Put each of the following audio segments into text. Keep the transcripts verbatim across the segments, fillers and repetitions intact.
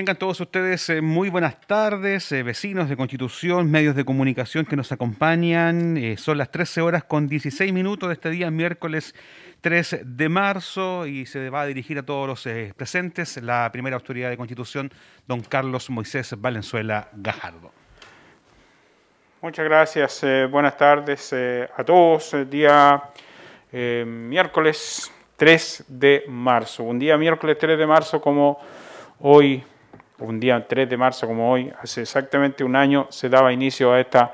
Tengan todos ustedes eh, muy buenas tardes, eh, vecinos de Constitución, medios de comunicación que nos acompañan. Eh, son las trece horas con dieciséis minutos de este día, miércoles tres de marzo, y se va a dirigir a todos los eh, presentes la primera autoridad de Constitución, don Carlos Moisés Valenzuela Gajardo. Muchas gracias, eh, buenas tardes eh, a todos. El día eh, miércoles tres de marzo, un día miércoles tres de marzo como hoy. Un día tres de marzo como hoy, hace exactamente un año, se daba inicio a esta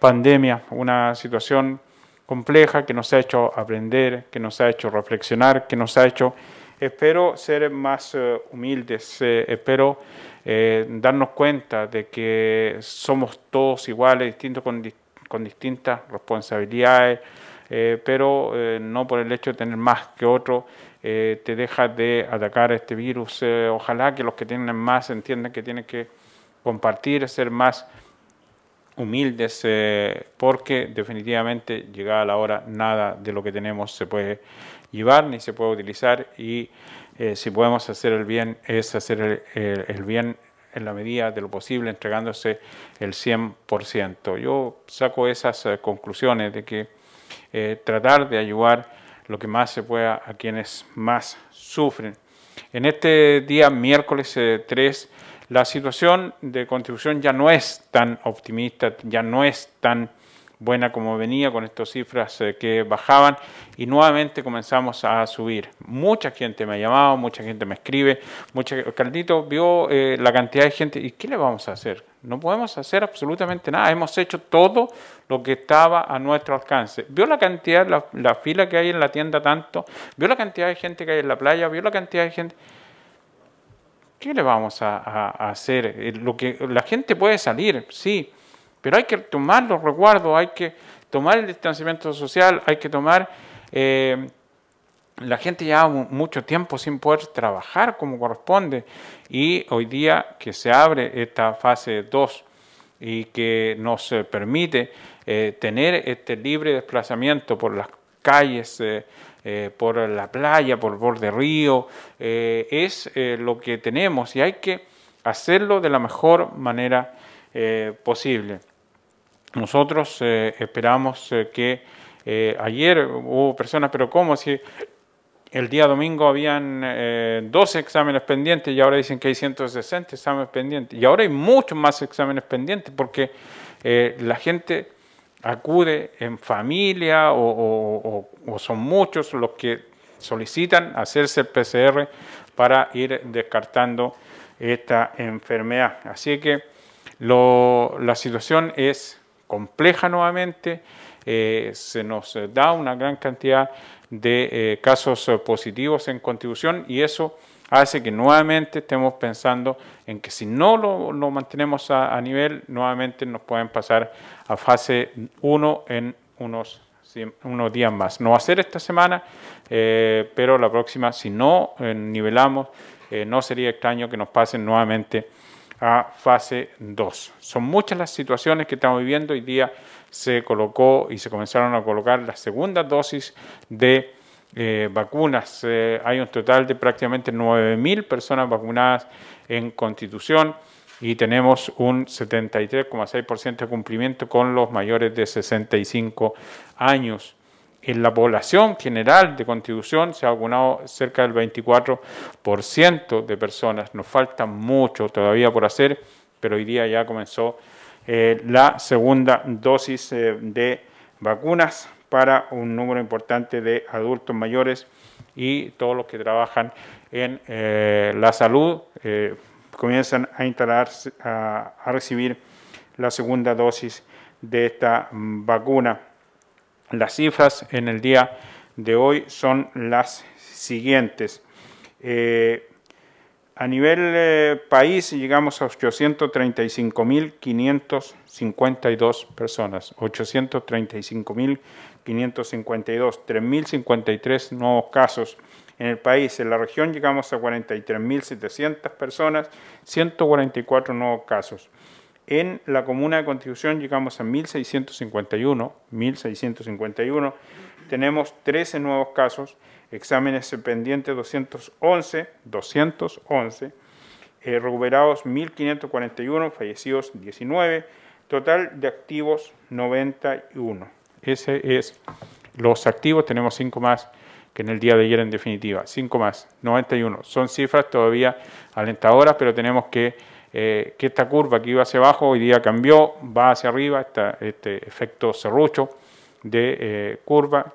pandemia, una situación compleja que nos ha hecho aprender, que nos ha hecho reflexionar, que nos ha hecho, espero, ser más eh, humildes, eh, espero eh, darnos cuenta de que somos todos iguales, distintos con, con distintas responsabilidades, eh, pero eh, no por el hecho de tener más que otro, Eh, te deja de atacar este virus. Eh, ojalá que los que tienen más entiendan que tienen que compartir, ser más humildes, eh, porque definitivamente llegada la hora nada de lo que tenemos se puede llevar ni se puede utilizar, y eh, si podemos hacer el bien es hacer el, el, el bien en la medida de lo posible, entregándose el cien por ciento. Yo saco esas eh, conclusiones de que eh, tratar de ayudar lo que más se pueda a quienes más sufren. En este día, miércoles eh, tres, la situación de Constitución ya no es tan optimista, ya no es tan buena como venía, con estas cifras eh, que bajaban, y nuevamente comenzamos a subir. Mucha gente me ha llamado, mucha gente me escribe, mucha... Carlito vio eh, la cantidad de gente, ¿y qué le vamos a hacer? No podemos hacer absolutamente nada. Hemos hecho todo lo que estaba a nuestro alcance. Vio la cantidad, la, la fila que hay en la tienda tanto, vio la cantidad de gente que hay en la playa, vio la cantidad de gente. ¿Qué le vamos a, a, a hacer? Lo que, la gente puede salir, sí, pero hay que tomar los resguardos, hay que tomar el distanciamiento social, hay que tomar... Eh, la gente lleva mucho tiempo sin poder trabajar como corresponde, y hoy día que se abre esta fase dos y que nos permite eh, tener este libre desplazamiento por las calles, eh, eh, por la playa, por el borde río, eh, es eh, lo que tenemos, y hay que hacerlo de la mejor manera eh, posible. Nosotros eh, esperamos eh, que eh, ayer hubo personas, pero ¿cómo si...? El día domingo habían eh, doce exámenes pendientes y ahora dicen que hay ciento sesenta exámenes pendientes. Y ahora hay muchos más exámenes pendientes porque eh, la gente acude en familia o, o, o, o son muchos los que solicitan hacerse el P C R para ir descartando esta enfermedad. Así que lo, la situación es compleja nuevamente. Eh, se nos da una gran cantidad de eh, casos positivos en Constitución, y eso hace que nuevamente estemos pensando en que si no lo, lo mantenemos a, a nivel, nuevamente nos pueden pasar a fase uno en unos, unos días más. No va a ser esta semana, eh, pero la próxima, si no eh, nivelamos, eh, no sería extraño que nos pasen nuevamente a fase dos. Son muchas las situaciones que estamos viviendo. Hoy día se colocó y se comenzaron a colocar las segundas dosis de eh, vacunas. Eh, hay un total de prácticamente nueve mil personas vacunadas en Constitución, y tenemos un setenta y tres coma seis por ciento de cumplimiento con los mayores de sesenta y cinco años. En la población general de Constitución se ha vacunado cerca del veinticuatro por ciento de personas. Nos falta mucho todavía por hacer, pero hoy día ya comenzó eh, la segunda dosis eh, de vacunas para un número importante de adultos mayores y todos los que trabajan en eh, la salud eh, comienzan a instalarse, a, a recibir la segunda dosis de esta vacuna. Las cifras en el día de hoy son las siguientes. Eh, a nivel eh, país llegamos a ochocientas treinta y cinco mil quinientas cincuenta y dos personas. ochocientas treinta y cinco mil quinientas cincuenta y dos, tres mil cincuenta y tres nuevos casos en el país. En la región llegamos a cuarenta y tres mil setecientas personas, ciento cuarenta y cuatro nuevos casos. En la comuna de Constitución llegamos a mil seiscientos cincuenta y uno, mil seiscientos cincuenta y uno, tenemos trece nuevos casos, exámenes pendientes doscientos once, doscientos once, eh, recuperados mil quinientos cuarenta y uno, fallecidos diecinueve, total de activos noventa y uno. Ese es los activos, tenemos cinco más que en el día de ayer en definitiva, cinco más, noventa y uno. Son cifras todavía alentadoras, pero tenemos que, eh, que esta curva que iba hacia abajo, hoy día cambió, va hacia arriba, está este efecto serrucho de eh, curva,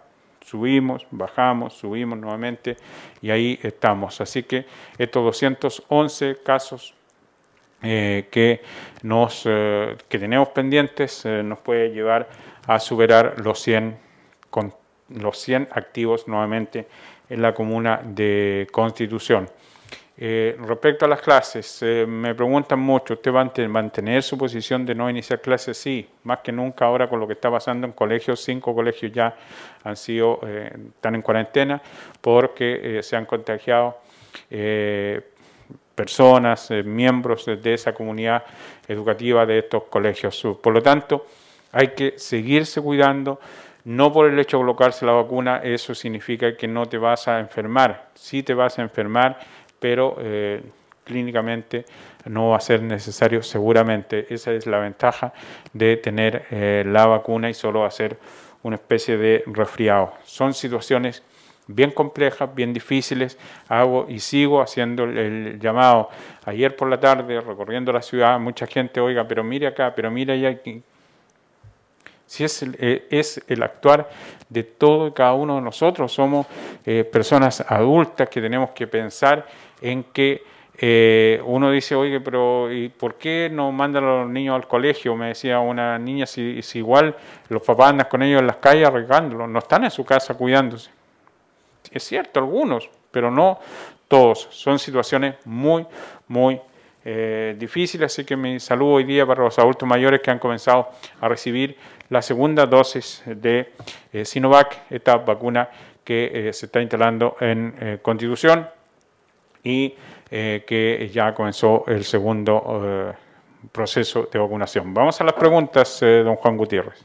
subimos, bajamos, subimos nuevamente y ahí estamos. Así que estos doscientos once casos eh, que, nos, eh, que tenemos pendientes eh, nos puede llevar a superar los cien con los cien activos nuevamente en la comuna de Constitución. Eh, respecto a las clases, eh, me preguntan mucho, ¿usted va a mantener su posición de no iniciar clases? Sí, más que nunca ahora con lo que está pasando en colegios, cinco colegios ya han sido, eh, están en cuarentena porque eh, se han contagiado eh, personas, eh, miembros de esa comunidad educativa de estos colegios. Por lo tanto, hay que seguirse cuidando. No por el hecho de colocarse la vacuna, eso significa que no te vas a enfermar. Sí te vas a enfermar, pero eh, clínicamente no va a ser necesario seguramente. Esa es la ventaja de tener eh, la vacuna y solo hacer una especie de resfriado. Son situaciones bien complejas, bien difíciles. Hago y sigo haciendo el llamado. Ayer por la tarde, recorriendo la ciudad, mucha gente, oiga, pero mire acá, pero mire allá. Si es el, eh, es el actuar de todo y cada uno de nosotros, somos eh, personas adultas que tenemos que pensar en que eh, uno dice, oye, pero ¿y por qué no mandan a los niños al colegio? Me decía una niña, si, si igual los papás andan con ellos en las calles arreglándolos, no están en su casa cuidándose. Es cierto, algunos, pero no todos. Son situaciones muy, muy Eh, difícil, así que mi saludo hoy día para los adultos mayores que han comenzado a recibir la segunda dosis de eh, Sinovac, esta vacuna que eh, se está instalando en eh, Constitución y eh, que ya comenzó el segundo eh, proceso de vacunación. Vamos a las preguntas, eh, don Juan Gutiérrez.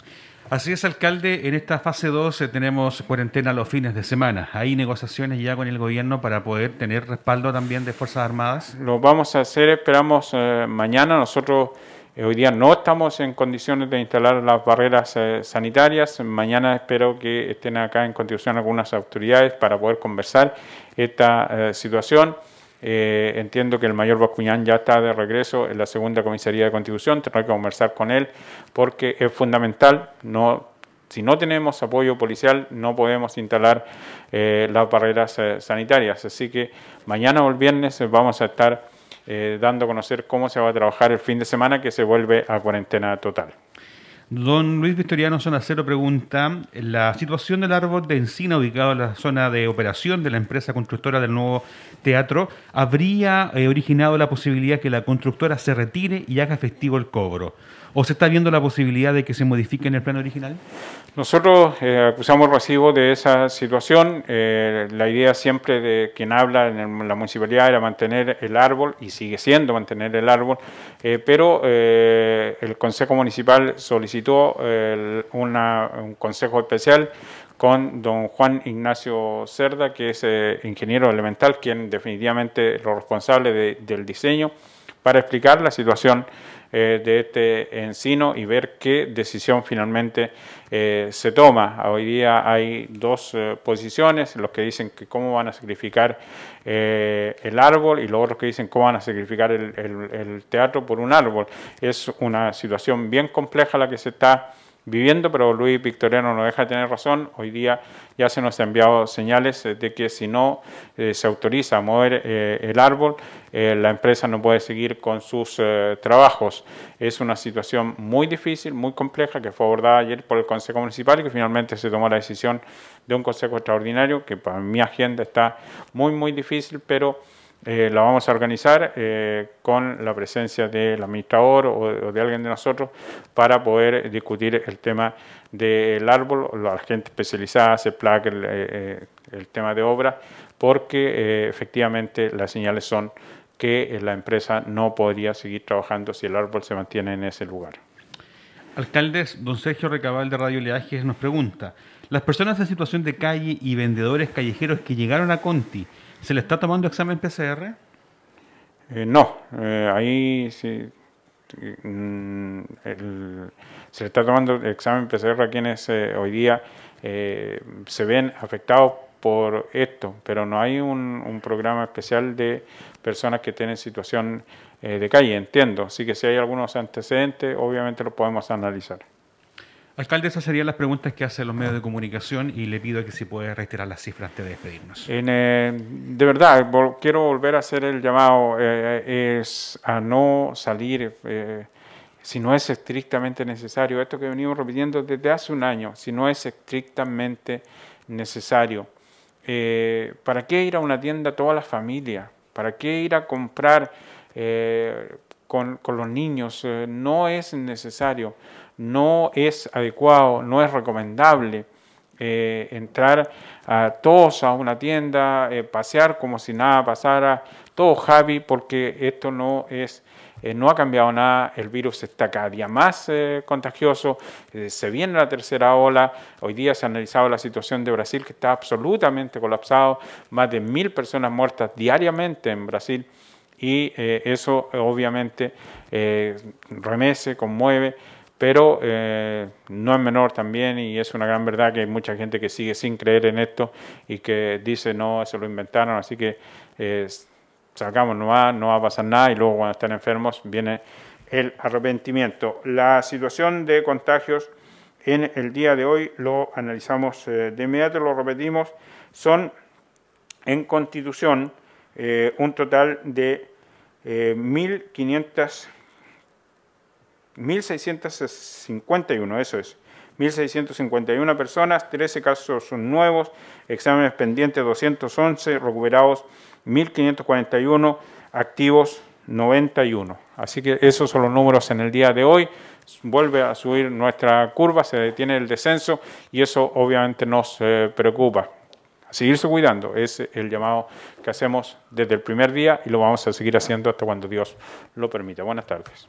Así es, alcalde. En esta fase dos tenemos cuarentena los fines de semana. ¿Hay negociaciones ya con el gobierno para poder tener respaldo también de Fuerzas Armadas? Lo vamos a hacer, esperamos eh, mañana. Nosotros eh, hoy día no estamos en condiciones de instalar las barreras eh, sanitarias. Mañana espero que estén acá en Constitución algunas autoridades para poder conversar esta eh, situación. Eh, entiendo que el mayor Bascuñán ya está de regreso en la segunda comisaría de Constitución, tendrá que conversar con él porque es fundamental. No, si no tenemos apoyo policial no podemos instalar eh, las barreras eh, sanitarias, así que mañana o el viernes vamos a estar eh, dando a conocer cómo se va a trabajar el fin de semana que se vuelve a cuarentena total. Don Luis Victoriano Zona Cero pregunta, la situación del árbol de encina ubicado en la zona de operación de la empresa constructora del nuevo teatro, ¿habría eh, originado la posibilidad que la constructora se retire y haga efectivo el cobro? ¿O se está viendo la posibilidad de que se modifique en el plan original? Nosotros eh, acusamos recibo de esa situación. Eh, la idea siempre de quien habla en, el, en la municipalidad era mantener el árbol y sigue siendo mantener el árbol, eh, pero eh, el Consejo Municipal solicitó eh, una, un consejo especial con don Juan Ignacio Cerda, que es eh, ingeniero elemental, quien definitivamente es lo responsable de, del diseño, para explicar la situación eh, de este encino y ver qué decisión finalmente eh, se toma. Hoy día hay dos eh, posiciones, los que dicen que cómo van a sacrificar eh, el árbol y los otros que dicen cómo van a sacrificar el, el, el teatro por un árbol. Es una situación bien compleja la que se está viviendo, pero Luis Victoriano no deja de tener razón. Hoy día ya se nos han enviado señales de que si no eh, se autoriza a mover eh, el árbol, eh, la empresa no puede seguir con sus eh, trabajos. Es una situación muy difícil, muy compleja, que fue abordada ayer por el Consejo Municipal y que finalmente se tomó la decisión de un Consejo Extraordinario, que para mi agenda está muy, muy difícil, pero Eh, la vamos a organizar eh, con la presencia del administrador o, o de alguien de nosotros para poder discutir el tema del árbol. La gente especializada se placa el, eh, el tema de obra porque eh, efectivamente las señales son que la empresa no podría seguir trabajando si el árbol se mantiene en ese lugar. Alcaldes, don Sergio Recabal de Radio Leajes nos pregunta, las personas en situación de calle y vendedores callejeros que llegaron a Conti, ¿se le está tomando examen P C R? Eh, no, eh, ahí sí, mm, el, se le está tomando el examen P C R a quienes eh, hoy día eh, se ven afectados por esto, pero no hay un, un programa especial de personas que tienen situación eh, de calle, entiendo. Así que si hay algunos antecedentes, obviamente los podemos analizar. Alcalde, esas serían las preguntas que hacen los medios de comunicación y le pido que si puede reiterar las cifras antes de despedirnos. En, eh, de verdad, vol- quiero volver a hacer el llamado eh, es a no salir eh, si no es estrictamente necesario. Esto que venimos repitiendo desde hace un año, si no es estrictamente necesario. Eh, ¿Para qué ir a una tienda toda la familia? ¿Para qué ir a comprar eh, con, con los niños? Eh, no es necesario. No es adecuado, no es recomendable eh, entrar a todos a una tienda, eh, pasear como si nada pasara, todo happy, porque esto no es, eh, no ha cambiado nada, el virus está cada día más eh, contagioso, eh, se viene la tercera ola, hoy día se ha analizado la situación de Brasil, que está absolutamente colapsado, más de mil personas muertas diariamente en Brasil, y eh, eso obviamente eh, remece, conmueve, pero eh, no es menor también, y es una gran verdad que hay mucha gente que sigue sin creer en esto y que dice, no, eso lo inventaron, así que eh, sacamos nomás, no va a pasar nada, y luego cuando están enfermos viene el arrepentimiento. La situación de contagios en el día de hoy lo analizamos eh, de inmediato, lo repetimos, son en Constitución eh, un total de eh, mil quinientas mil seiscientas cincuenta y uno, eso es, mil seiscientas cincuenta y una personas, trece casos nuevos, exámenes pendientes doscientos once, recuperados mil quinientos cuarenta y uno, activos noventa y uno. Así que esos son los números en el día de hoy. Vuelve a subir nuestra curva, se detiene el descenso y eso obviamente nos eh, preocupa. A seguirse cuidando, es el llamado que hacemos desde el primer día y lo vamos a seguir haciendo hasta cuando Dios lo permita. Buenas tardes.